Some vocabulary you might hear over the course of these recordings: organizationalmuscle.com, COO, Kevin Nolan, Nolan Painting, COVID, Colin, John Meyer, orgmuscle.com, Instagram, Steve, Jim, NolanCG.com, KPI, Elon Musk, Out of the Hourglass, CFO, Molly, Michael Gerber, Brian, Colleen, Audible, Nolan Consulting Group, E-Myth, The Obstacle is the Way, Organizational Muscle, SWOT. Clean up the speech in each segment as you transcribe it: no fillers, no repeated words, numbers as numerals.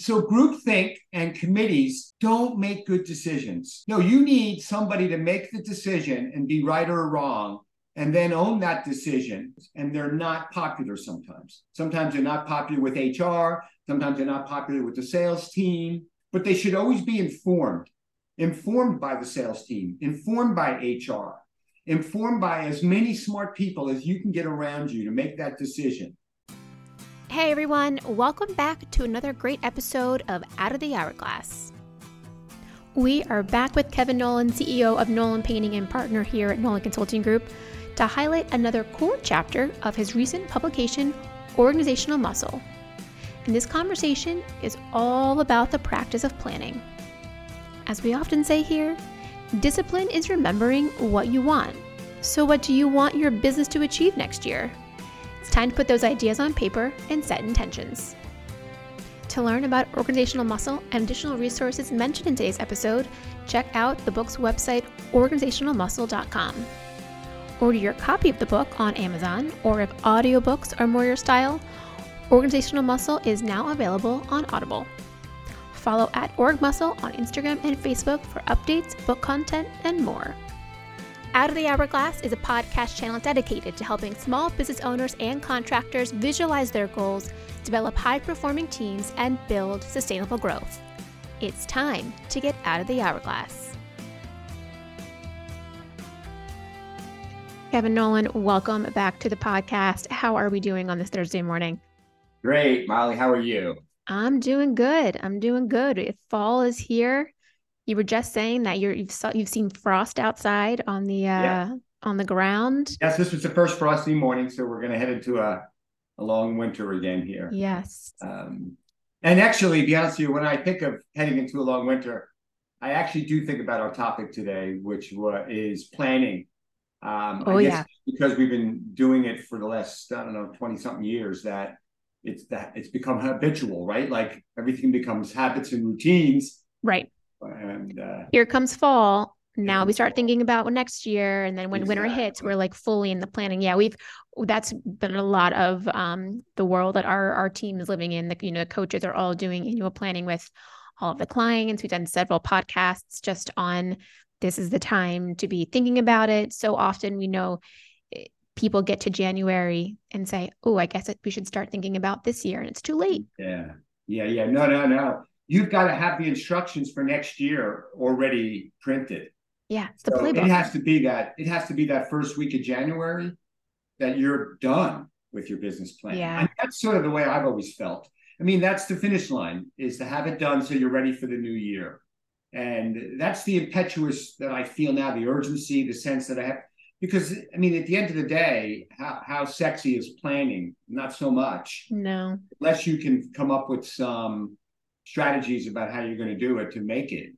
So groupthink and committees don't make good decisions. No, you need somebody to make the decision and be right or wrong and then own that decision. And they're not popular sometimes. Sometimes they're not popular with HR. Sometimes they're not popular with the sales team, but they should always be informed by the sales team, informed by HR, informed by as many smart people as you can get around you to make that decision. Hey everyone, welcome back to another great episode of Out of the Hourglass. We are back with Kevin Nolan, CEO of Nolan Painting and partner here at Nolan Consulting Group, to highlight another core chapter of his recent publication, Organizational Muscle. And this conversation is all about the practice of planning. As we often say here, discipline is remembering what you want. So what do you want your business to achieve next year? It's time to put those ideas on paper and set intentions. To learn about organizational muscle and additional resources mentioned in today's episode, check out the book's website, orgmuscle.com. Order your copy of the book on Amazon, or if audiobooks are more your style, Organizational Muscle is now available on Audible. Follow at orgmuscle on Instagram and Facebook for updates, book content, and more. Out of the Hourglass is a podcast channel dedicated to helping small business owners and contractors visualize their goals, develop high-performing teams, and build sustainable growth. It's time to get out of the hourglass. Kevin Nolan, welcome back to the podcast. How are we doing on this Thursday morning? Great, Molly. How are you? I'm doing good. Fall is here. You were just saying that you've seen frost outside on the on the ground. Yes, this was the first frosty morning, so we're going to head into a long winter again here. Yes. And actually, to be honest with you, when I think of heading into a long winter, I actually do think about our topic today, which is planning. Because we've been doing it for the last 20-something years, that it's become habitual, right? Like everything becomes habits and routines, right? And here comes fall. Now we start thinking about next year, and then when winter hits, we're like fully in the planning. Yeah, that's been a lot of the world that our team is living in. The coaches are all doing annual planning with all of the clients. We've done several podcasts just on this is the time to be thinking about it. So often we know people get to January and say, "Oh, I guess we should start thinking about this year," and it's too late. Yeah. No. You've got to have the instructions for next year already printed. Yeah, it's the playbook. It has to be that first week of January that you're done with your business plan. Yeah. And that's sort of the way I've always felt. I mean, that's the finish line, is to have it done so you're ready for the new year. And that's the impetuous that I feel now, the urgency, the sense that I have. Because, I mean, at the end of the day, how sexy is planning? Not so much. No. Unless you can come up with some strategies about how you're going to do it to make it.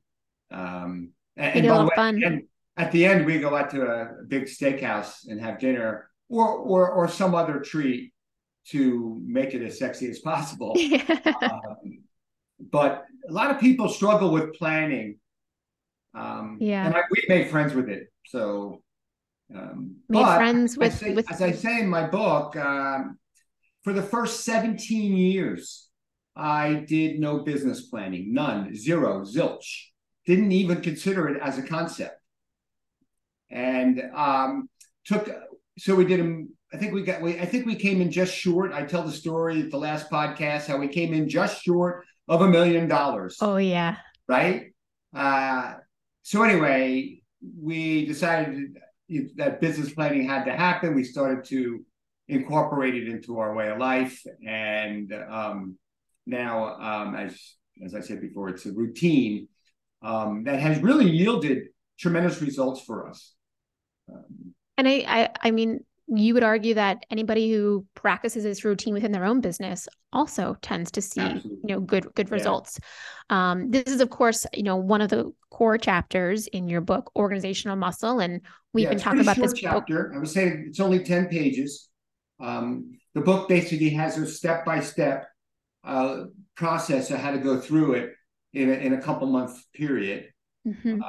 And by the way, at the end, we go out to a big steakhouse and have dinner or some other treat to make it as sexy as possible. Yeah. But a lot of people struggle with planning. And we made friends with it. So, as I say in my book, for the first 17 years, I did no business planning, none, zero, zilch. Didn't even consider it as a concept. And I think we came in just short. I tell the story at the last podcast, how we came in just short of $1 million. Oh yeah. Right. So anyway, we decided that business planning had to happen. We started to incorporate it into our way of life. And, now, as I said before, it's a routine that has really yielded tremendous results for us. And I mean, you would argue that anybody who practices this routine within their own business also tends to see, good results. This is, of course, one of the core chapters in your book, Organizational Muscle, and we've been talking about this chapter. I would say it's only 10 pages. The book basically has a step-by-step process of how to go through it in a couple month period. Mm-hmm.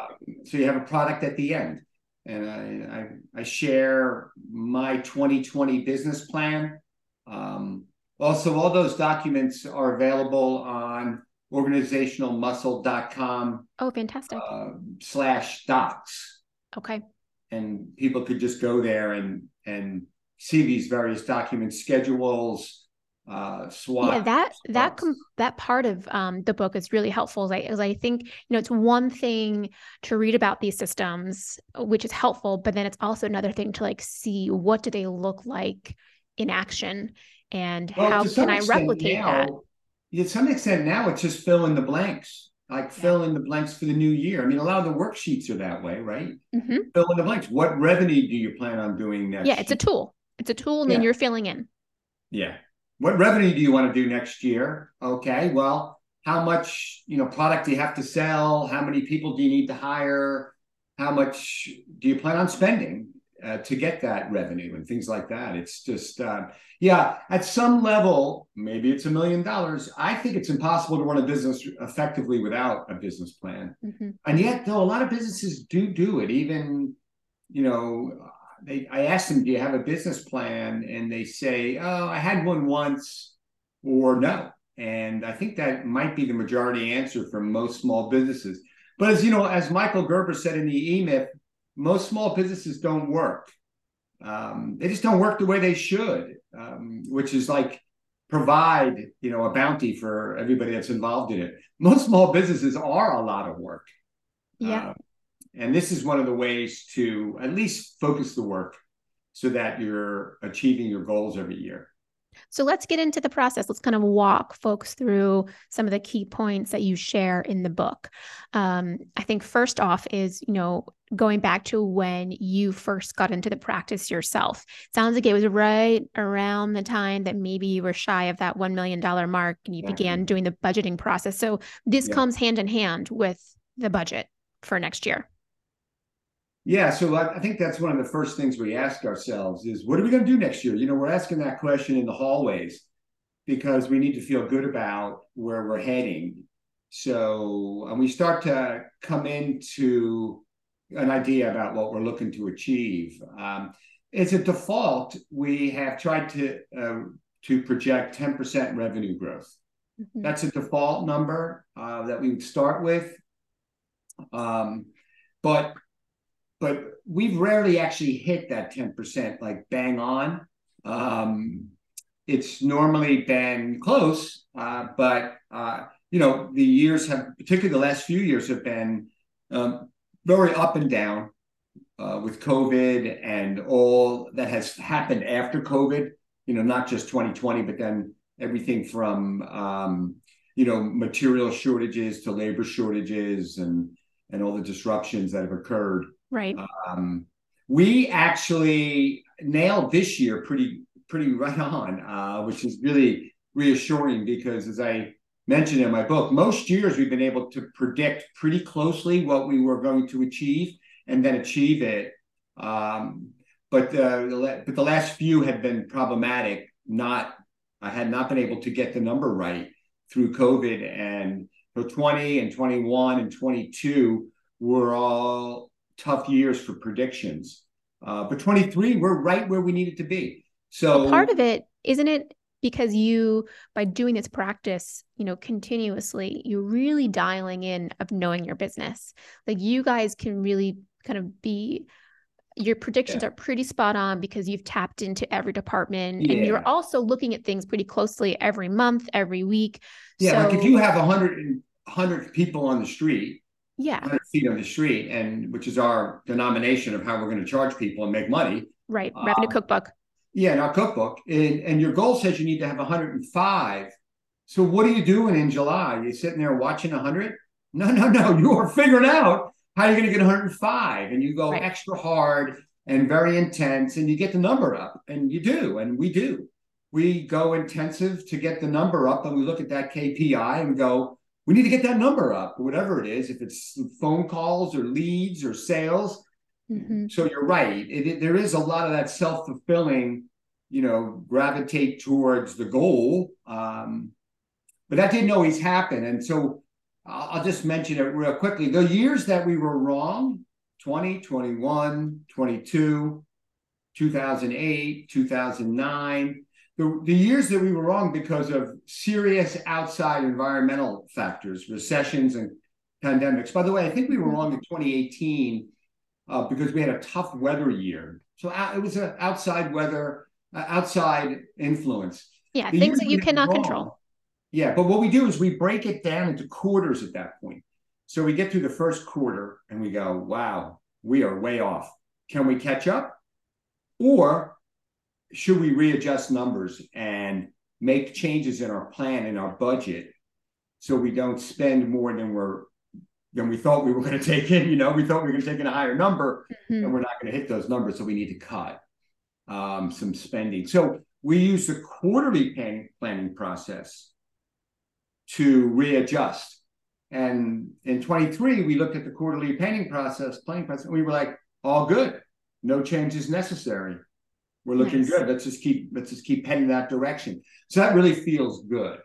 So you have a product at the end, and I share my 2020 business plan. Also, all those documents are available on organizationalmuscle.com. Oh, fantastic. /docs. Okay. And people could just go there and see these various documents, schedules, SWOT. Yeah, that part of the book is really helpful. I think, it's one thing to read about these systems, which is helpful, but then it's also another thing to see what do they look like in action and how can I replicate that? To some extent now it's just fill in the blanks. Fill in the blanks for the new year. A lot of the worksheets are that way, right? Mm-hmm. Fill in the blanks. What revenue do you plan on doing next? Yeah, it's a tool. It's a tool, and then you're filling in. Yeah. What revenue do you want to do next year? Okay, well, how much, product do you have to sell? How many people do you need to hire? How much do you plan on spending to get that revenue and things like that? It's just, at some level, maybe it's $1 million. I think it's impossible to run a business effectively without a business plan. Mm-hmm. And yet, though, a lot of businesses do it. Even, I asked them, do you have a business plan? And they say, oh, I had one once, or no. And I think that might be the majority answer for most small businesses. But as Michael Gerber said in the E-Myth, most small businesses don't work. They just don't work the way they should, which is provide, a bounty for everybody that's involved in it. Most small businesses are a lot of work. Yeah. And this is one of the ways to at least focus the work so that you're achieving your goals every year. So let's get into the process. Let's kind of walk folks through some of the key points that you share in the book. I think first off is, going back to when you first got into the practice yourself. Sounds like it was right around the time that maybe you were shy of that $1 million mark and you began doing the budgeting process. So this comes hand in hand with the budget for next year. Yeah. So I think that's one of the first things we ask ourselves is, what are we going to do next year? We're asking that question in the hallways because we need to feel good about where we're heading. So, and we start to come into an idea about what we're looking to achieve. As a default, we have tried to project 10% revenue growth. Mm-hmm. That's a default number that we would start with. But we've rarely actually hit that 10%, bang on. It's normally been close, but the years have, particularly the last few years, have been very up and down with COVID and all that has happened after COVID, not just 2020, but then everything from, material shortages to labor shortages and all the disruptions that have occurred. Right. We actually nailed this year pretty right on, which is really reassuring because, as I mentioned in my book, most years we've been able to predict pretty closely what we were going to achieve and then achieve it. But the last few had been problematic. I had not been able to get the number right through COVID, and so 20 and 21 and 22 were all tough years for predictions. But 23, we're right where we needed to be. So part of it, isn't it because you, by doing this practice, continuously, you're really dialing in of knowing your business. You guys can really kind of be, your predictions are pretty spot on because you've tapped into every department and you're also looking at things pretty closely every month, every week. Yeah. So, if you have 100 people on the street, 100 feet on the street, and which is our denomination of how we're going to charge people and make money. Right. Revenue cookbook. Yeah. And our cookbook. And your goal says you need to have 105. So what are you doing in July? You're sitting there watching 100? No. You are figuring out how you're going to get 105. And you go extra hard and very intense, and you get the number up, and you do. And we do. We go intensive to get the number up, and we look at that KPI and go, we need to get that number up, whatever it is, if it's phone calls or leads or sales. Mm-hmm. So you're right. There is a lot of that self-fulfilling, gravitate towards the goal. But that didn't always happen. And so I'll just mention it real quickly. The years that we were wrong, 20, 21, 22, 2008, 2009, The years that we were wrong because of serious outside environmental factors, recessions and pandemics. By the way, I think we were wrong in 2018 because we had a tough weather year. So it was an outside weather, outside influence. Yeah, things that you cannot control. Yeah, but what we do is we break it down into quarters at that point. So we get through the first quarter and we go, wow, we are way off. Can we catch up? Or should we readjust numbers and make changes in our plan, in our budget, so we don't spend more than we thought we were going to take in? You know, we thought we were going to take in a higher number, and we're not going to hit those numbers, so we need to cut some spending. So we use the quarterly planning process to readjust. And in 23, we looked at the quarterly planning process, and we were like, all good. No change is necessary. We're looking good. Let's just keep heading that direction. So that really feels good.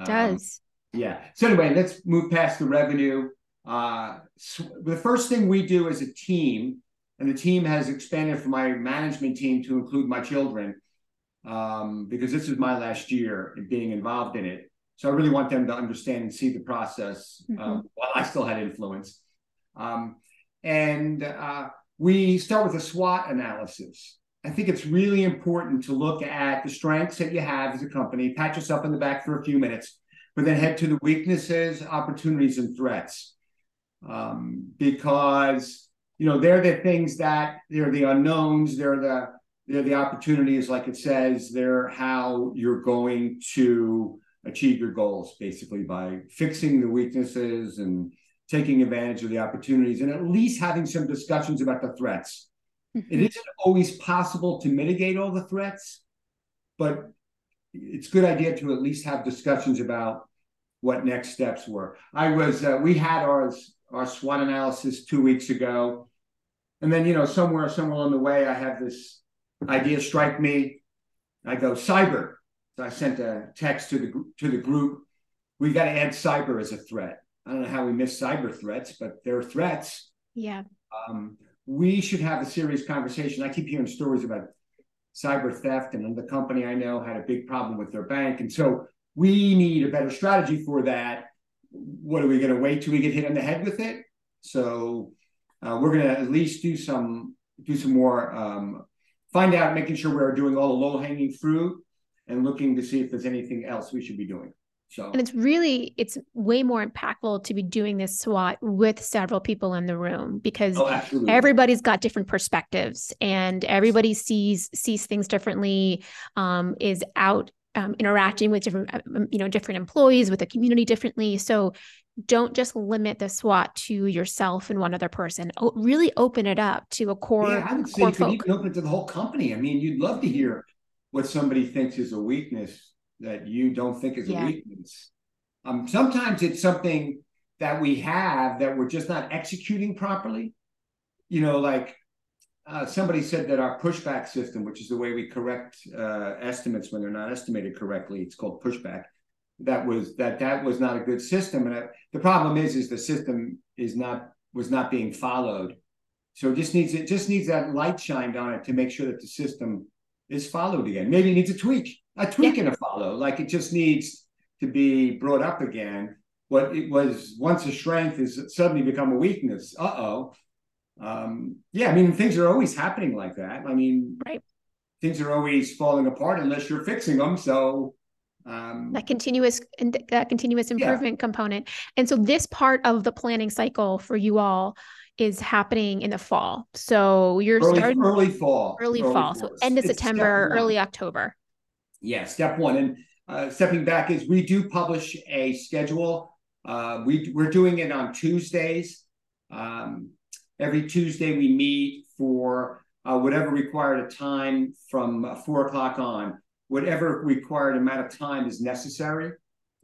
It does. Yeah. So anyway, let's move past the revenue. So the first thing we do as a team, and the team has expanded from my management team to include my children, because this is my last year being involved in it. So I really want them to understand and see the process while I still had influence. We start with a SWOT analysis. I think it's really important to look at the strengths that you have as a company, pat yourself on the back for a few minutes, but then head to the weaknesses, opportunities, and threats. Because, you know, they're the things that, they're the unknowns, they're the opportunities, like it says, they're how you're going to achieve your goals, basically, by fixing the weaknesses and taking advantage of the opportunities, and at least having some discussions about the threats. It isn't always possible to mitigate all the threats, but it's a good idea to at least have discussions about what next steps were. We had our SWOT analysis 2 weeks ago. And then, you know, somewhere along the way, I have this idea strike me. I go, cyber. So I sent a text to the group. We got to add cyber as a threat. I don't know how we miss cyber threats, but they're threats. Yeah. We should have a serious conversation. I keep hearing stories about cyber theft, and the company I know had a big problem with their bank. And so we need a better strategy for that. What are we going to wait till we get hit on the head with it? So we're going to at least do some more, find out, making sure we're doing all the low hanging fruit and looking to see if there's anything else we should be doing. So. And it's way more impactful to be doing this SWOT with several people in the room, because everybody's got different perspectives and everybody sees things differently, is out interacting with different employees, with the community differently. So don't just limit the SWOT to yourself and one other person. Really open it up to a core. Yeah, I would say you can open it to the whole company. I mean, you'd love to hear what somebody thinks is a weakness that you don't think is a weakness. Sometimes it's something that we have that we're just not executing properly. You know, like somebody said that our pushback system, which is the way we correct estimates when they're not estimated correctly, it's called pushback. That was not a good system, and the problem is the system was not being followed. So it just needs that light shined on it to make sure that the system is followed again. Maybe it needs a tweak and a follow. Like, it just needs to be brought up again. What it was once a strength has suddenly become a weakness. Yeah, I mean, things are always happening like that. I mean, things are always falling apart unless you're fixing them. So that continuous improvement component. And so this part of the planning cycle for you all is happening in the fall. So you're starting early fall. So end of September, early October. Yeah, step one. And stepping back is we do publish a schedule. We're doing it on Tuesdays. Every Tuesday we meet for whatever required a time from 4 o'clock on. Whatever required amount of time is necessary,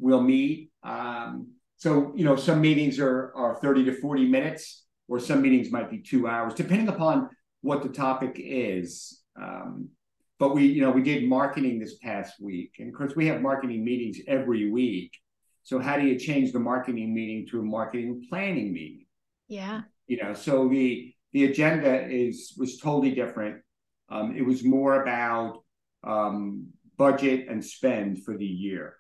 we'll meet. So, you know, some meetings are 30 to 40 minutes, or some meetings might be 2 hours, depending upon what the topic is. But we did marketing this past week. And of course, we have marketing meetings every week. So how do you change the marketing meeting to a marketing planning meeting? Yeah. You know, so the agenda was totally different. It was more about budget and spend for the year.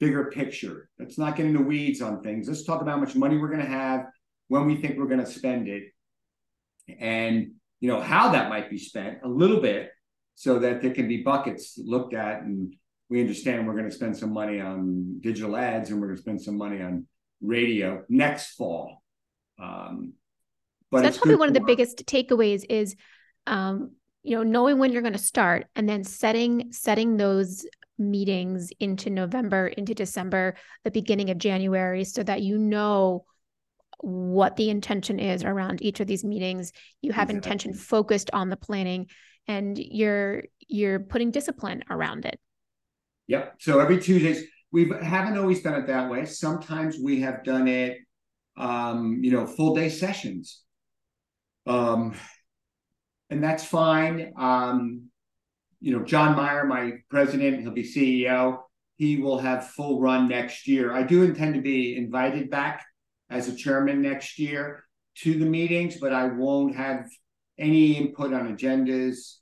Bigger picture. Let's not get into weeds on things. Let's talk about how much money we're going to have, when we think we're going to spend it, and you know how that might be spent a little bit, so that there can be buckets looked at, and we understand we're going to spend some money on digital ads, and we're going to spend some money on radio next fall. But that's probably one of the biggest takeaways is, you know, knowing when you're going to start, and then setting those meetings into November, into December, the beginning of January, so that you know what the intention is around each of these meetings. You have intention focused on the planning, and you're putting discipline around it. Yep. So every Tuesdays, we haven't always done it that way. Sometimes we have done it, you know, full day sessions. And that's fine. You know, John Meyer, my president, he'll be CEO. He will have full run next year. I do intend to be invited back as a chairman next year to the meetings, but I won't have any input on agendas.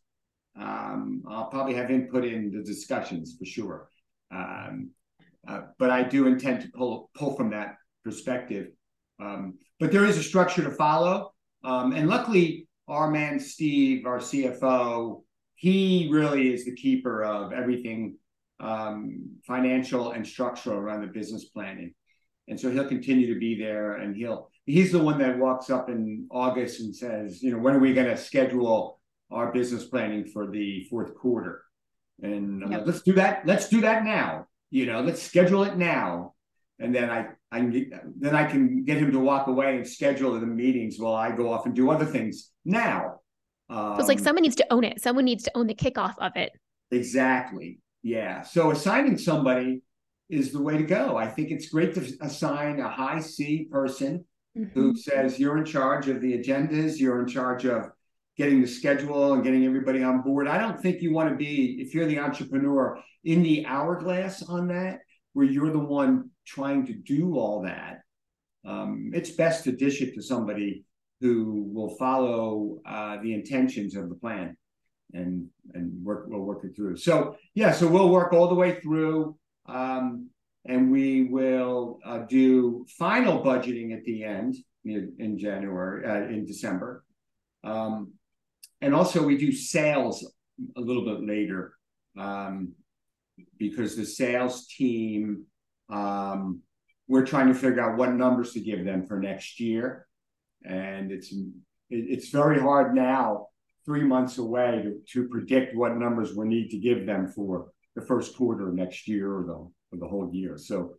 I'll probably have input in the discussions for sure. But I do intend to pull from that perspective. But there is a structure to follow. And luckily, our man, Steve, our CFO, he really is the keeper of everything financial and structural around the business planning. And so he'll continue to be there, and he's the one that walks up in August and says, you know, when are we going to schedule our business planning for the fourth quarter? And I'm like, let's do that. Let's do that now. You know, let's schedule it now. And then I can get him to walk away and schedule the meetings while I go off and do other things now. So it's like someone needs to own it. Someone needs to own the kickoff of it. Exactly. Yeah. So assigning somebody is the way to go. I think it's great to assign a high C person who says, you're in charge of the agendas. You're in charge of getting the schedule and getting everybody on board. I don't think you want to be, if you're the entrepreneur, in the hourglass on that, where you're the one trying to do all that. It's best to dish it to somebody who will follow the intentions of the plan and we'll work it through. So yeah, so we'll work all the way through, and we will do final budgeting at the end in January, in December. And also we do sales a little bit later, because the sales team, we're trying to figure out what numbers to give them for next year. And it's very hard now, 3 months away, to predict what numbers we need to give them for the first quarter of next year or the whole year. So,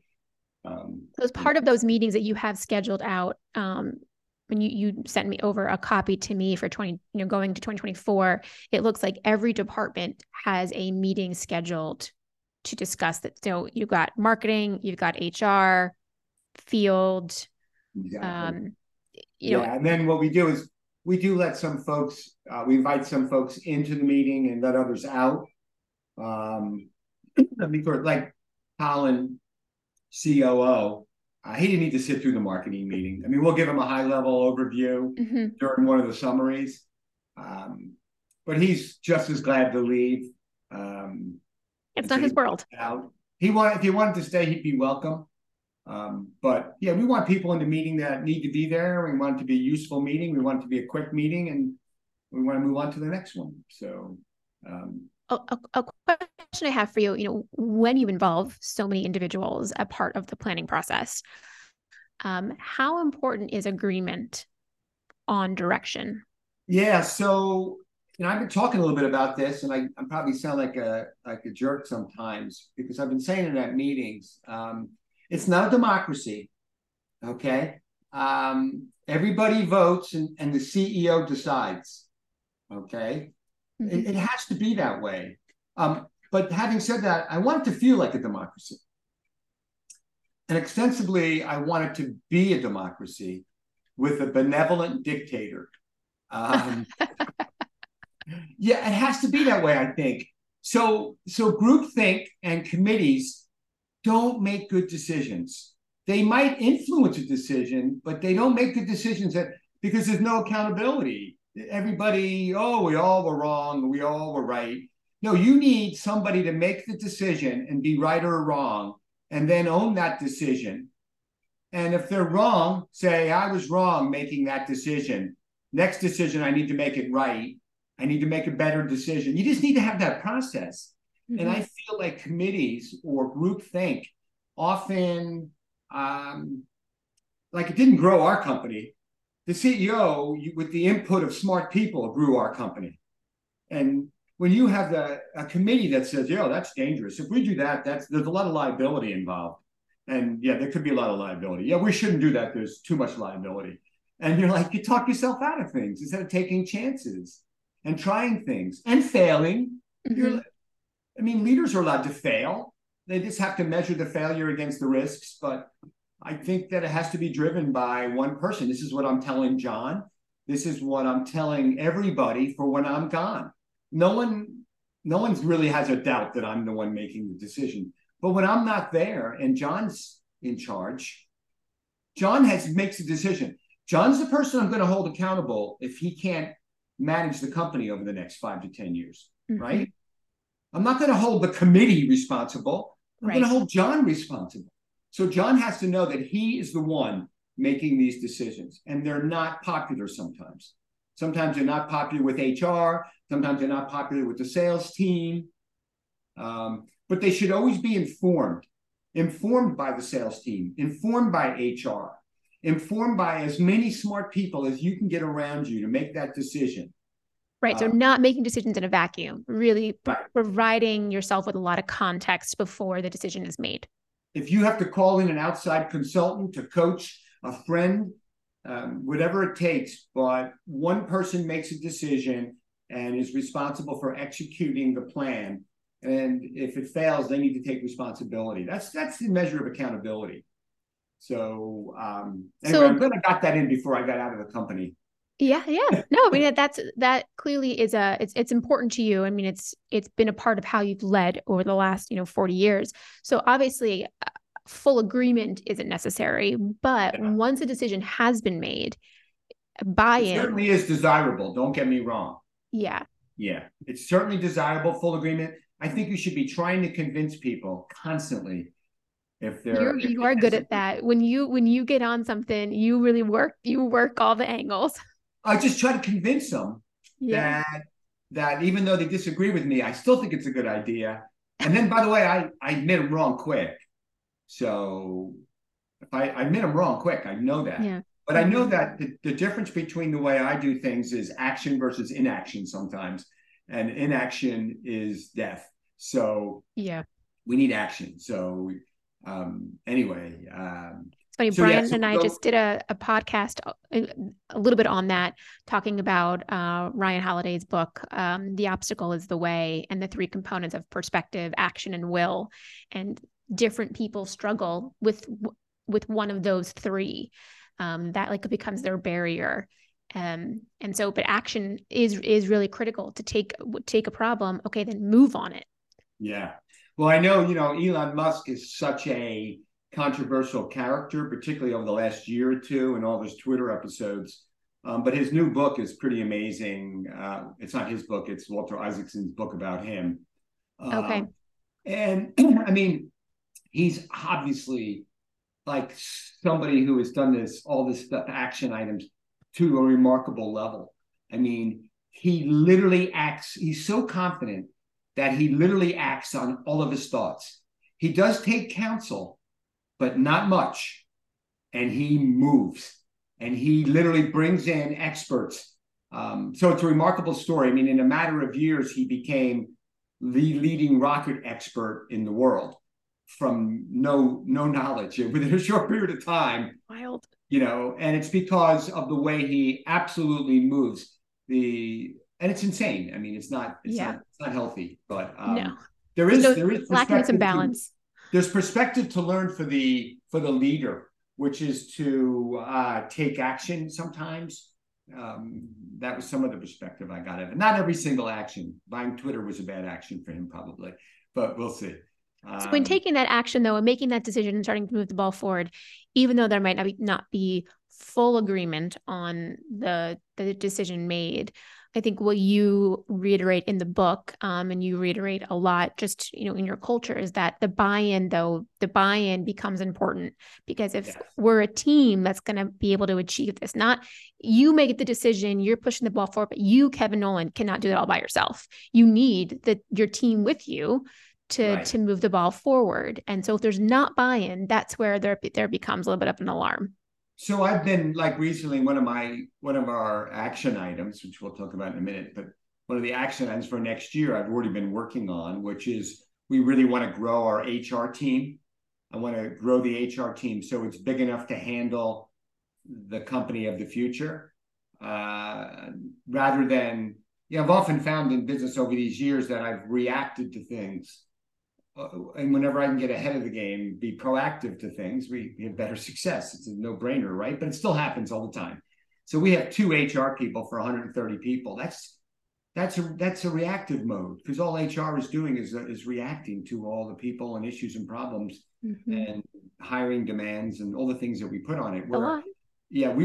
as part of those meetings that you have scheduled out, when you sent me over a copy to me for going to 2024, it looks like every department has a meeting scheduled to discuss that. So you've got marketing, you've got HR, field. Exactly. And then what we do is we invite some folks into the meeting and let others out. Like Colin, COO, he didn't need to sit through the marketing meeting. I mean, we'll give him a high-level overview during one of the summaries, but he's just as glad to leave. It's not his world. If he wanted to stay, he'd be welcome. But yeah, we want people in the meeting that need to be there. We want it to be a useful meeting. We want it to be a quick meeting, and we want to move on to the next one. So, a question I have for you, when you involve so many individuals, a part of the planning process, how important is agreement on direction? Yeah. So, I've been talking a little bit about this, and I probably sound like a jerk sometimes, because I've been saying it at meetings, it's not a democracy, okay? Everybody votes and the CEO decides, okay? It has to be that way. But having said that, I want it to feel like a democracy. And extensively, I want it to be a democracy with a benevolent dictator. Yeah, it has to be that way, I think. So groupthink and committees don't make good decisions. They might influence a decision, but they don't make good decisions because there's no accountability. Everybody, we all were wrong, we all were right. No, you need somebody to make the decision and be right or wrong and then own that decision. And if they're wrong, say, I was wrong making that decision. Next decision, I need to make it right. I need to make a better decision. You just need to have that process. Mm-hmm. And I feel like committees or groupthink often, like it didn't grow our company. The CEO, with the input of smart people, grew our company. And when you have a committee that says, yo, that's dangerous. If we do that, there's a lot of liability involved. And yeah, there could be a lot of liability. Yeah, we shouldn't do that. There's too much liability. And you're like, you talk yourself out of things instead of taking chances and trying things and failing. Mm-hmm. Leaders are allowed to fail. They just have to measure the failure against the risks. But I think that it has to be driven by one person. This is what I'm telling John. This is what I'm telling everybody for when I'm gone. No one really has a doubt that I'm the one making the decision. But when I'm not there and John's in charge, John makes the decision. John's the person I'm going to hold accountable if he can't manage the company over the next 5 to 10 years, mm-hmm. right? I'm not going to hold the committee responsible. I'm going to hold John responsible. So John has to know that he is the one making these decisions, and they're not popular sometimes. Sometimes they're not popular with HR. Sometimes they're not popular with the sales team. But they should always be informed by the sales team, informed by HR, informed by as many smart people as you can get around you to make that decision. Right. So not making decisions in a vacuum, really providing yourself with a lot of context before the decision is made. If you have to call in an outside consultant, a coach, a friend, whatever it takes, but one person makes a decision and is responsible for executing the plan. And if it fails, they need to take responsibility. That's the measure of accountability. So I'm glad I got that in before I got out of the company. Yeah. No, that clearly is it's important to you. It's been a part of how you've led over the last, 40 years. So obviously full agreement isn't necessary, but once a decision has been made, buy-in. It certainly is desirable. Don't get me wrong. Yeah. It's certainly desirable, full agreement. I think you should be trying to convince people constantly. You are good at that. When you get on something, you really work all the angles. I just try to convince them that even though they disagree with me, I still think it's a good idea. And then, by the way, I admit them wrong quick. So if I admit them wrong quick, I know that. Yeah. But I know that the difference between the way I do things is action versus inaction sometimes. And inaction is death. So we need action. So it's funny. So Brian and I just did a podcast a little bit on that, talking about Ryan Holiday's book, The Obstacle is the Way, and the three components of perspective, action, and will. And different people struggle with one of those three, that like becomes their barrier. And so, but action is really critical to take a problem. Okay. Then move on it. Yeah. Well, I know, Elon Musk is such a controversial character, particularly over the last year or two and all his Twitter episodes. But his new book is pretty amazing. It's not his book. It's Walter Isaacson's book about him. Okay. And he's obviously like somebody who has done all this stuff, action items to a remarkable level. He literally acts. He's so confident that he literally acts on all of his thoughts. He does take counsel, but not much. And he moves. And he literally brings in experts. So it's a remarkable story. In a matter of years, he became the leading rocket expert in the world from no knowledge within a short period of time. Wild. And it's because of the way he absolutely moves. And it's insane. It's not healthy, but no. there is lack of balance. There's perspective to learn for the leader, which is to take action sometimes. That was some of the perspective I got of it. Not every single action. Buying Twitter was a bad action for him probably, but we'll see. So when taking that action though, and making that decision and starting to move the ball forward, even though there might not be full agreement on the decision made. I think what you reiterate in the book, and you reiterate a lot just, in your culture, is that the buy-in becomes important, because if we're a team that's going to be able to achieve this, not you make the decision, you're pushing the ball forward, but you, Kevin Nolan, cannot do it all by yourself. You need your team with you to move the ball forward. And so if there's not buy-in, that's where there becomes a little bit of an alarm. So I've been, like, recently, one of our action items, which we'll talk about in a minute, but one of the action items for next year I've already been working on, which is we really want to grow our HR team. I want to grow the HR team so it's big enough to handle the company of the future, rather than, I've often found in business over these years that I've reacted to things. And whenever I can get ahead of the game, be proactive to things, we have better success. It's a no-brainer, right? But it still happens all the time. So we have 2 HR people for 130 people. That's a reactive mode, because all HR is doing is reacting to all the people and issues and problems and hiring demands and all the things that we put on it. We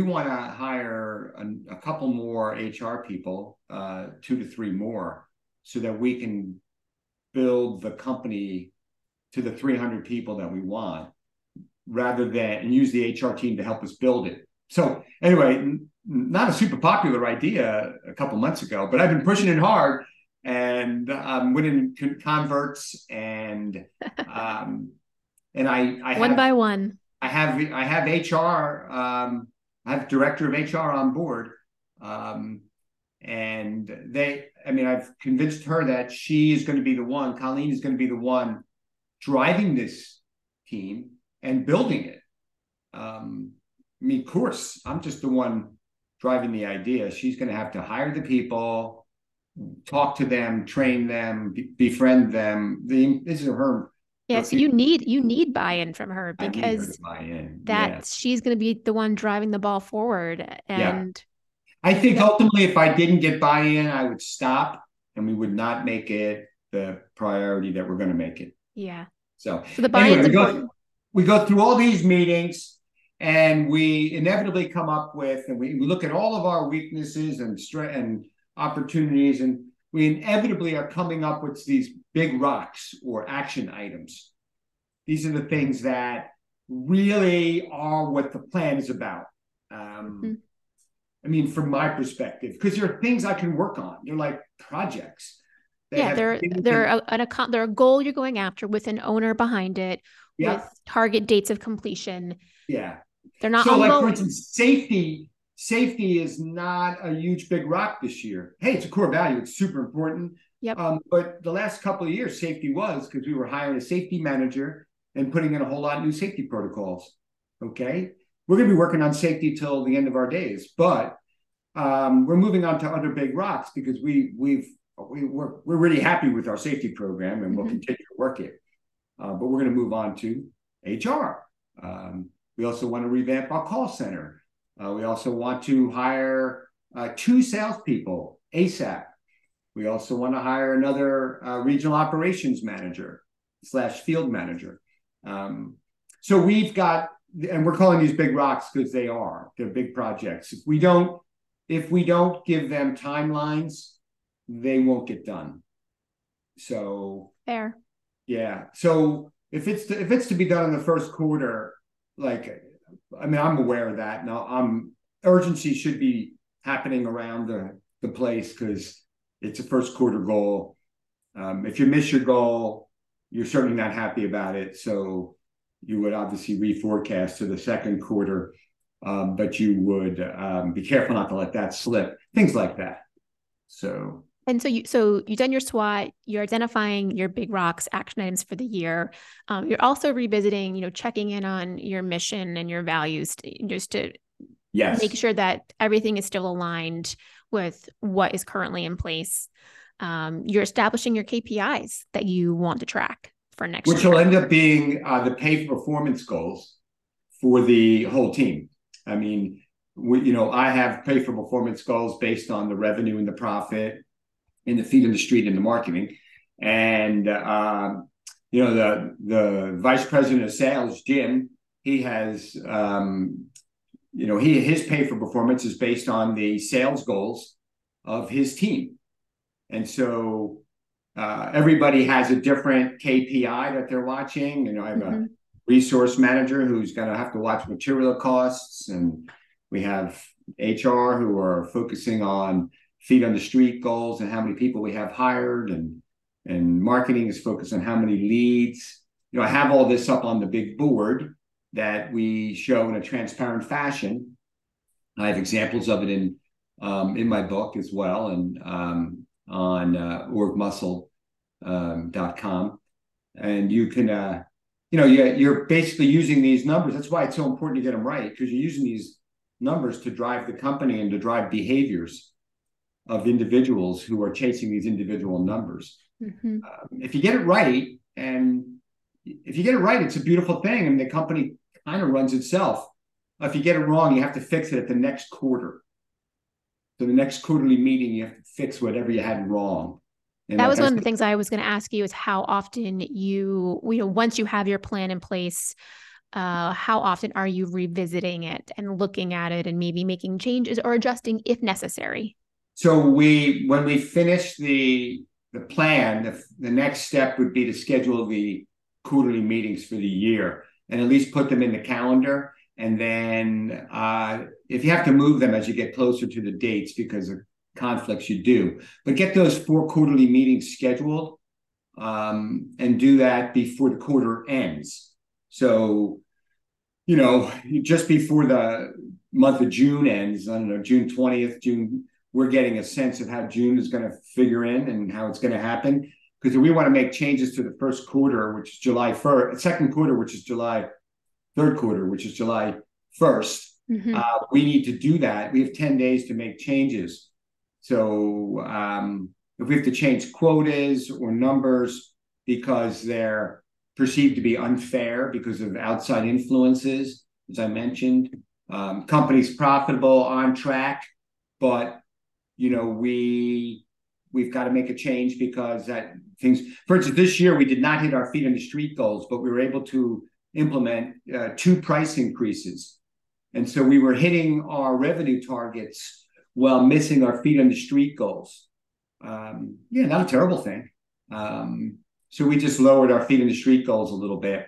want to hire a couple more HR people, 2 to 3 more, so that we can build the company to the 300 people that we want, rather than, and use the HR team to help us build it. So anyway, not a super popular idea a couple months ago, but I've been pushing it hard, and I'm winning converts, and I one by one. I have HR. I have director of HR on board, and they. I've convinced her that she is going to be the one, Colleen is going to be the one driving this team and building it. I'm just the one driving the idea. She's going to have to hire the people, talk to them, train them, befriend them. This is her. Yeah, so you need buy-in from her, because she's going to be the one driving the ball forward. And I think ultimately, if I didn't get buy-in, I would stop, and we would not make it the priority that we're going to make it. Yeah. So the buy-in is important. We go through all these meetings, and we inevitably come up with, and we look at all of our weaknesses and opportunities, and we inevitably are coming up with these big rocks or action items. These are the things that really are what the plan is about. From my perspective, because there are things I can work on. They're like projects. They're a goal you're going after with an owner behind it, with target dates of completion. Yeah. They're not ongoing. For instance, safety. Safety is not a huge big rock this year. Hey, it's a core value. It's super important. Yep. But the last couple of years, safety was, because we were hiring a safety manager and putting in a whole lot of new safety protocols. Okay. We're going to be working on safety till the end of our days, but we're moving on to other big rocks, because we're really happy with our safety program, and we'll continue to work it. But we're going to move on to HR. We also want to revamp our call center. We also want to hire 2 salespeople ASAP. We also want to hire another regional operations manager / field manager. So we've got. And we're calling these big rocks because they're big projects. If we don't give them timelines, they won't get done. So fair. Yeah. So if it's to be done in the first quarter, I'm aware of that. Now, urgency should be happening around the place, because it's a first quarter goal. If you miss your goal, you're certainly not happy about it. So you would obviously reforecast to the second quarter, but you would be careful not to let that slip. Things like that. So you've done your SWOT. You're identifying your big rocks, action items for the year. You're also revisiting, checking in on your mission and your values, just to make sure that everything is still aligned with what is currently in place. You're establishing your KPIs that you want to track for next year. Which will end up being the pay performance goals for the whole team. I have pay for performance goals based on the revenue and the profit and the feet in the street and the marketing. And, the vice president of sales, Jim, he has you know, his pay for performance is based on the sales goals of his team. And so everybody has a different KPI that they're watching. You know, I have a resource manager who's going to have to watch material costs, and we have HR who are focusing on feet on the street goals and how many people we have hired, and marketing is focused on how many leads. You know, I have all this up on the big board that we show in a transparent fashion. I have examples of it in my book as well, and on orgmuscle.com. And you can, you know, you're basically using these numbers. That's why it's so important to get them right, because you're using these numbers to drive the company and to drive behaviors of individuals who are chasing these individual numbers. Mm-hmm. If you get it right, it's a beautiful thing, and the company kind of runs itself. If you get it wrong, you have to fix it at the next quarter. So the next quarterly meeting, you have to fix whatever you had wrong. And that was one of the things I was going to ask you, is how often once you have your plan in place, how often are you revisiting it and looking at it and maybe making changes or adjusting if necessary? So when we finish the plan, the next step would be to schedule the quarterly meetings for the year and at least put them in the calendar. And then if you have to move them as you get closer to the dates because of conflicts, you do. But get those 4 quarterly meetings scheduled and do that before the quarter ends. So, you know, just before the month of June ends, I don't know, June 20th, we're getting a sense of how June is going to figure in and how it's going to happen. Because we want to make changes to the first quarter, which is July 1st, second quarter, which is third quarter, which is July 1st. Mm-hmm. We need to do that. We have 10 days to make changes. So if we have to change quotas or numbers because they're perceived to be unfair because of outside influences, as I mentioned, company's profitable, on track, but, you know, we've got to make a change because that things, for instance, this year, we did not hit our feet on the street goals, but we were able to implement 2 price increases. And so we were hitting our revenue targets while missing our feet on the street goals. Not a terrible thing. So we just lowered our feet on the street goals a little bit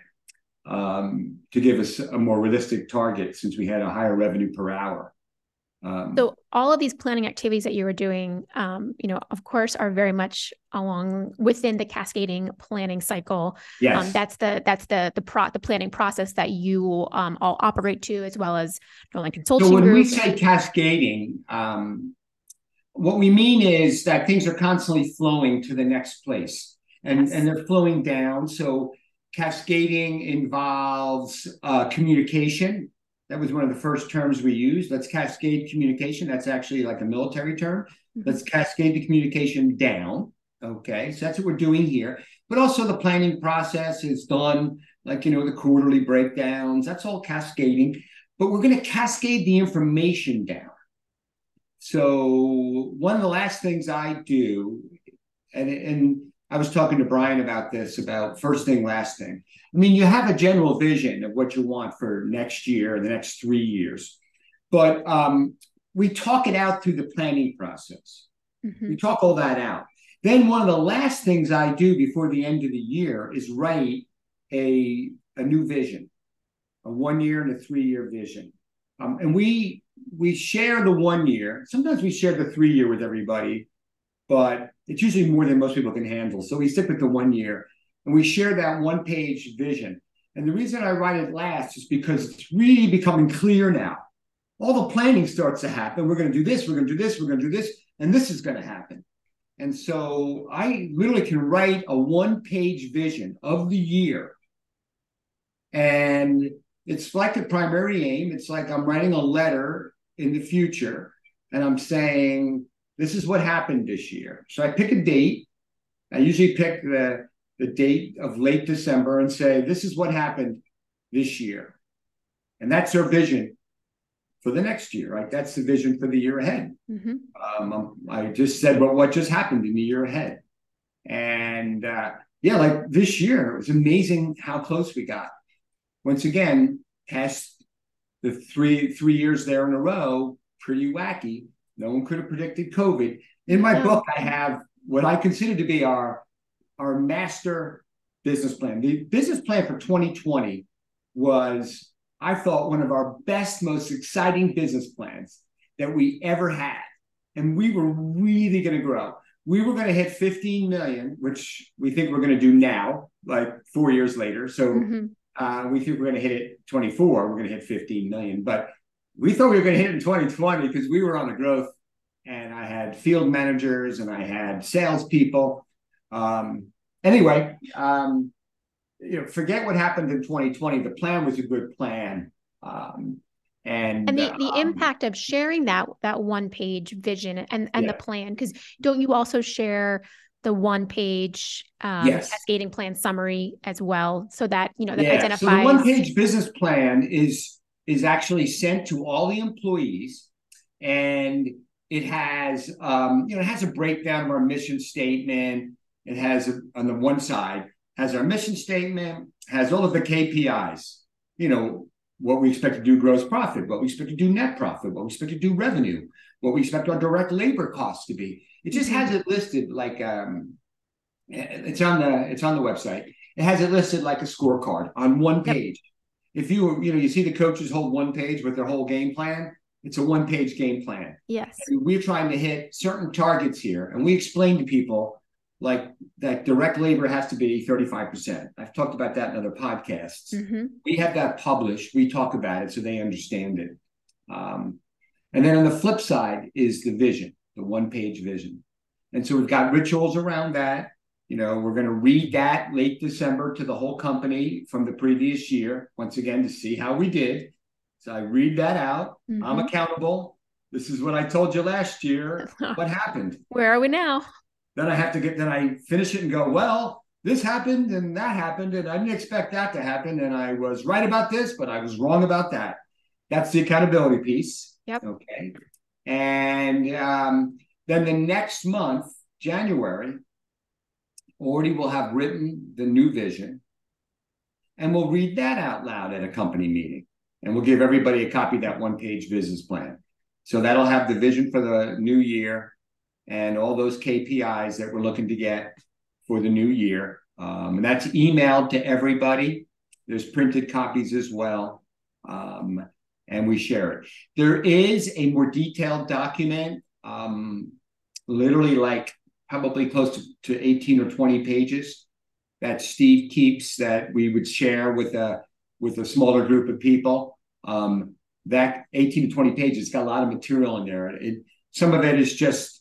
to give us a more realistic target since we had a higher revenue per hour. So all of these planning activities that you were doing, you know, of course, are very much within the cascading planning cycle. Yes. That's the planning process that you all operate to, as well as Nolan Consulting Group. So when we say cascading, what we mean is that things are constantly flowing to the next place, and they're flowing down. So cascading involves communication. That was one of the first terms we used. Let's cascade communication. That's actually like a military term. Let's cascade the communication down. Okay, so that's what we're doing here. But also the planning process is done, like, you know, the quarterly breakdowns. That's all cascading. But we're going to cascade the information down. So one of the last things I do, and I was talking to Brian about this, about first thing, last thing. I mean, you have a general vision of what you want for next year, the next 3 years, but we talk it out through the planning process. Mm-hmm. We talk all that out. Then one of the last things I do before the end of the year is write a new vision, a 1-year and a 3-year vision. And we share the 1-year. Sometimes we share the 3-year with everybody, but it's usually more than most people can handle. So we stick with the 1 year, and we share that 1-page vision. And the reason I write it last is because it's really becoming clear now. All the planning starts to happen. We're going to do this, we're going to do this, we're going to do this, and this is going to happen. And so I literally can write a 1-page vision of the year. And it's like the primary aim. It's like I'm writing a letter in the future, and I'm saying, this is what happened this year. So I pick a date. I usually pick the date of late December and say, this is what happened this year. And that's our vision for the next year, right? That's the vision for the year ahead. Mm-hmm. I just said, well, what just happened in the year ahead? And like this year, it was amazing how close we got. Once again, past the three years there in a row, pretty wacky. No one could have predicted COVID. In my book, I have what I consider to be our master business plan. The business plan for 2020 was, I thought, one of our best, most exciting business plans that we ever had. And we were really going to grow. We were going to hit 15 million, which we think we're going to do now, like 4 years later. So we think we're going to hit it 24. We're going to hit 15 million. But we thought we were going to hit it in 2020 because we were on a growth. And I had field managers and I had salespeople. Anyway, you know, forget what happened in 2020. The plan was a good plan. And the impact of sharing that one page vision and the plan, because don't you also share the one page cascading plan summary as well? So that, you know, that identifies. So the one page business plan is actually sent to all the employees, and it has, you know, it has a breakdown of our mission statement. It has on the one side has our mission statement, has all of the KPIs, you know, what we expect to do gross profit, what we expect to do net profit, what we expect to do revenue, what we expect our direct labor costs to be. It just has it listed like it's on the website. It has it listed like a scorecard on one page. If you see the coaches hold one page with their whole game plan, it's a one-page game plan. Yes. And we're trying to hit certain targets here, and we explain to people like that direct labor has to be 35%. I've talked about that in other podcasts. We have that published. We talk about it so they understand it. And then on the flip side is the vision, the one-page vision. And so we've got rituals around that. You know, we're going to read that late December to the whole company from the previous year, once again, to see how we did. So I read that out. I'm accountable. This is what I told you last year. What happened? Where are we now? Then I have to get, then I finish it and go, well, this happened and that happened, and I didn't expect that to happen. And I was right about this, but I was wrong about that. That's the accountability piece. Yep. Okay. And then the next month, January, already we'll have written the new vision, and we'll read that out loud at a company meeting. And we'll give everybody a copy of that one-page business plan. So that'll have the vision for the new year and all those KPIs that we're looking to get for the new year. And that's emailed to everybody. There's printed copies as well. And we share it. There is a more detailed document, literally like probably close to 18 or 20 pages that Steve keeps that we would share with a smaller group of people. That 18 to 20 pages got a lot of material in there. Some of it is just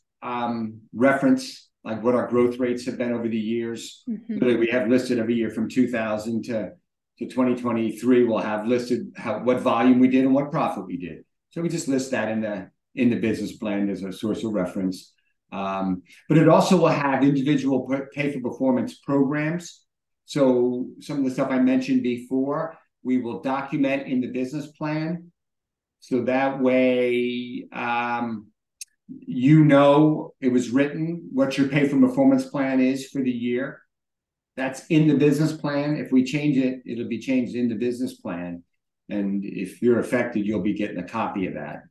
reference, like what our growth rates have been over the years. Really, we have listed every year from 2000 to 2023. We'll have listed what volume we did and what profit we did. So we just list that in the business plan as a source of reference. But it also will have individual pay for performance programs. So some of the stuff I mentioned before, we will document in the business plan. So that way, you know, it was written what your pay for performance plan is for the year. That's in the business plan. If we change it, it'll be changed in the business plan. And if you're affected, you'll be getting a copy of that.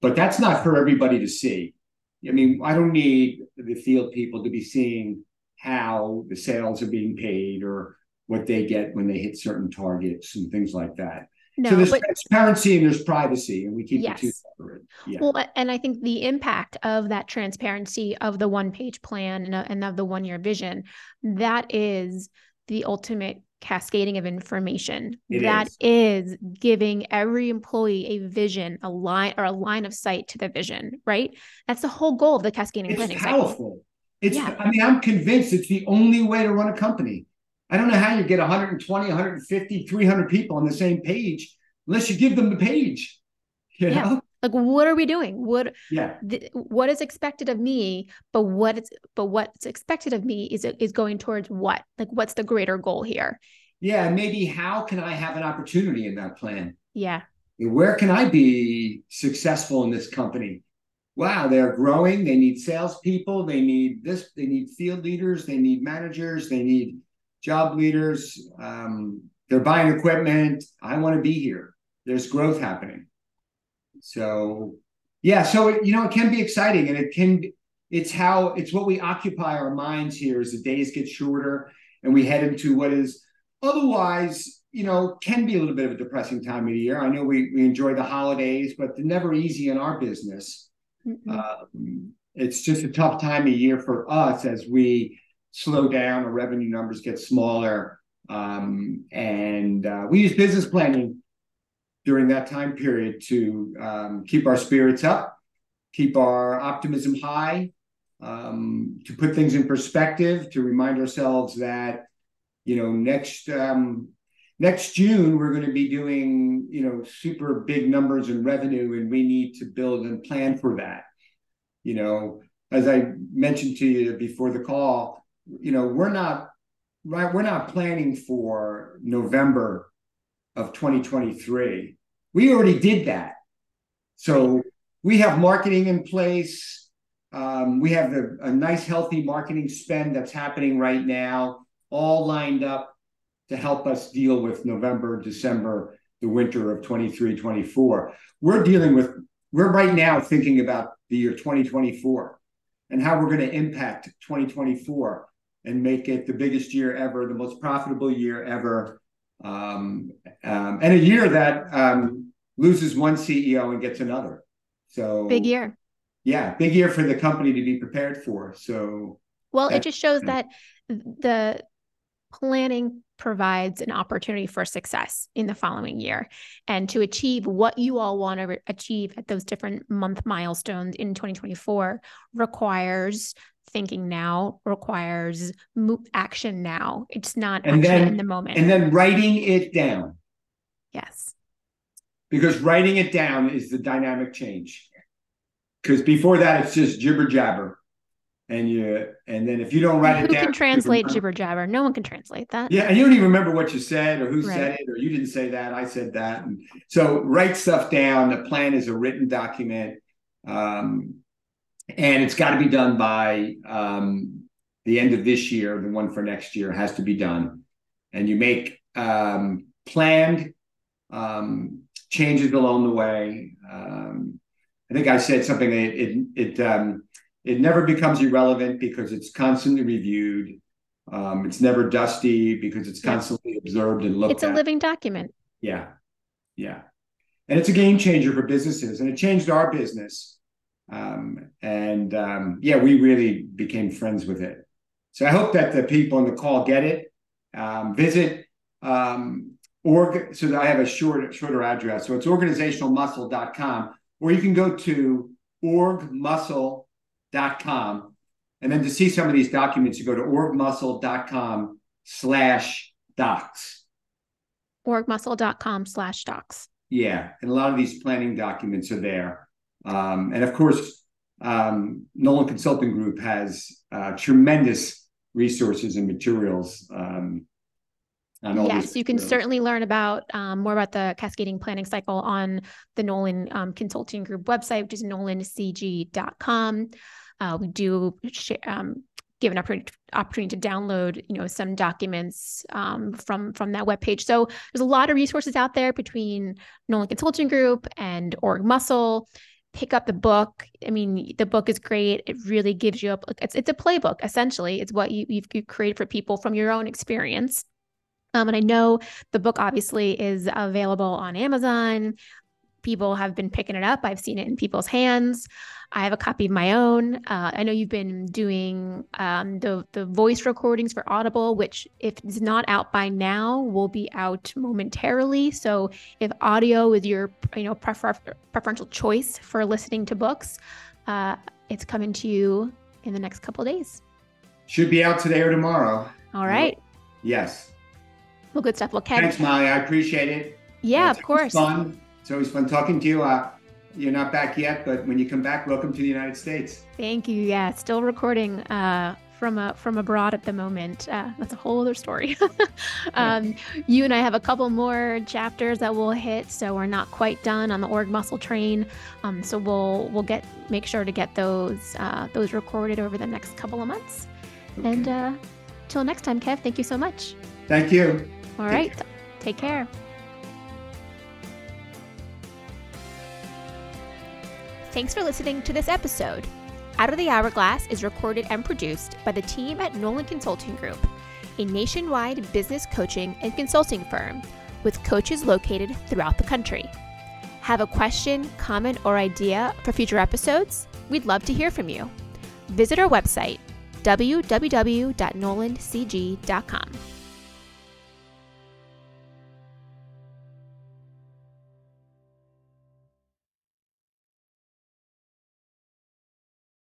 But that's not for everybody to see. I mean, I don't need the field people to be seeing how the sales are being paid or what they get when they hit certain targets and things like that. No, so there's transparency and there's privacy, and we keep the two separate. Yeah. Well, and I think the impact of that transparency of the one-page plan and of the one-year vision, that is the ultimate cascading of information. That is giving every employee a vision, a line of sight to the vision, right? That's the whole goal of the cascading plan. It's powerful. I mean, I'm convinced it's the only way to run a company. I don't know how you get 120, 150, 300 people on the same page unless you give them the page. You know? Like, what are we doing? What is expected of me? But what's expected of me is going towards what? Like, what's the greater goal here? Yeah. Maybe how can I have an opportunity in that plan? Yeah. Where can I be successful in this company? Wow, they're growing. They need salespeople. They need this. They need field leaders. They need managers. They need job leaders. They're buying equipment. I want to be here. there's growth happening. So yeah, so it, you know, it can be exciting, and it can, it's what we occupy our minds here as the days get shorter and we head into what is otherwise, you know, can be a little bit of a depressing time of the year. I know we enjoy the holidays, but they're never easy in our business. Mm-hmm. It's just a tough time of year for us as we slow down, our revenue numbers get smaller. And we use business planning during that time period to keep our spirits up, keep our optimism high, to put things in perspective, to remind ourselves that, you know, next June, we're going to be doing, you know, super big numbers in revenue, and we need to build and plan for that. You know, as I mentioned to you before the call, you know, we're not planning for November of 2023. We already did that. So we have marketing in place. We have a nice, healthy marketing spend that's happening right now, all lined up to help us deal with November, December, the winter of 23, 24. We're right now thinking about the year 2024 and how we're going to impact 2024 and make it the biggest year ever, the most profitable year ever, and a year that loses one CEO and gets another. So big year. Yeah, big year for the company to be prepared for. So well, it just shows that the planning provides an opportunity for success in the following year, and to achieve what you all want to achieve at those different month milestones in 2024 requires thinking now, requires action now. It's not action in the moment. And then writing it down. Yes. Because writing it down is the dynamic change. Because before that, it's just jibber jabber. And then if you don't write it down, who can translate jibber jabber? No one can translate that. Yeah, and you don't even remember what you said or who said it, or you didn't say that, I said that. And so write stuff down. The plan is a written document, and it's got to be done by the end of this year. The one for next year has to be done, and you make planned changes along the way. I think I said something. It never becomes irrelevant because it's constantly reviewed. It's never dusty because it's constantly observed and looked at. It's a living document. Yeah. Yeah. And it's a game changer for businesses, and it changed our business. We really became friends with it. So I hope that the people on the call get it. Visit org. So that I have a shorter address. So it's organizationalmuscle.com, or you can go to orgmuscle.com, and then to see some of these documents, you go to orgmuscle.com/docs. orgmuscle.com/docs. Yeah, and a lot of these planning documents are there, and of course, Nolan Consulting Group has tremendous resources and materials. Yes, you can certainly learn about more about the cascading planning cycle on the Nolan Consulting Group website, which is NolanCG.com. We do give an opportunity to download, you know, some documents from that webpage. So there's a lot of resources out there between Nolan Consulting Group and Org Muscle. Pick up the book. I mean, the book is great. It really gives you it's a playbook, essentially. It's what you've created for people from your own experience. And I know the book obviously is available on Amazon. People have been picking it up. I've seen it in people's hands. I have a copy of my own. I know you've been doing the voice recordings for Audible, which if it's not out by now, will be out momentarily. So if audio is your preferential choice for listening to books, it's coming to you in the next couple of days. Should be out today or tomorrow. All right. Yes. Well, good stuff. Well, Kevin. Thanks, Molly. I appreciate it. Yeah, of course. Fun. It's always fun talking to you. You're not back yet, but when you come back, welcome to the United States. Thank you. Yeah, still recording from abroad at the moment. That's a whole other story. You and I have a couple more chapters that we'll hit, so we're not quite done on the Org Muscle train. So we'll make sure to get those recorded over the next couple of months. Okay. And till next time, Kev. Thank you so much. Thank you. All right. Take care. Thanks for listening to this episode. Out of the Hourglass is recorded and produced by the team at Nolan Consulting Group, a nationwide business coaching and consulting firm with coaches located throughout the country. Have a question, comment, or idea for future episodes? We'd love to hear from you. Visit our website, www.NolanCG.com.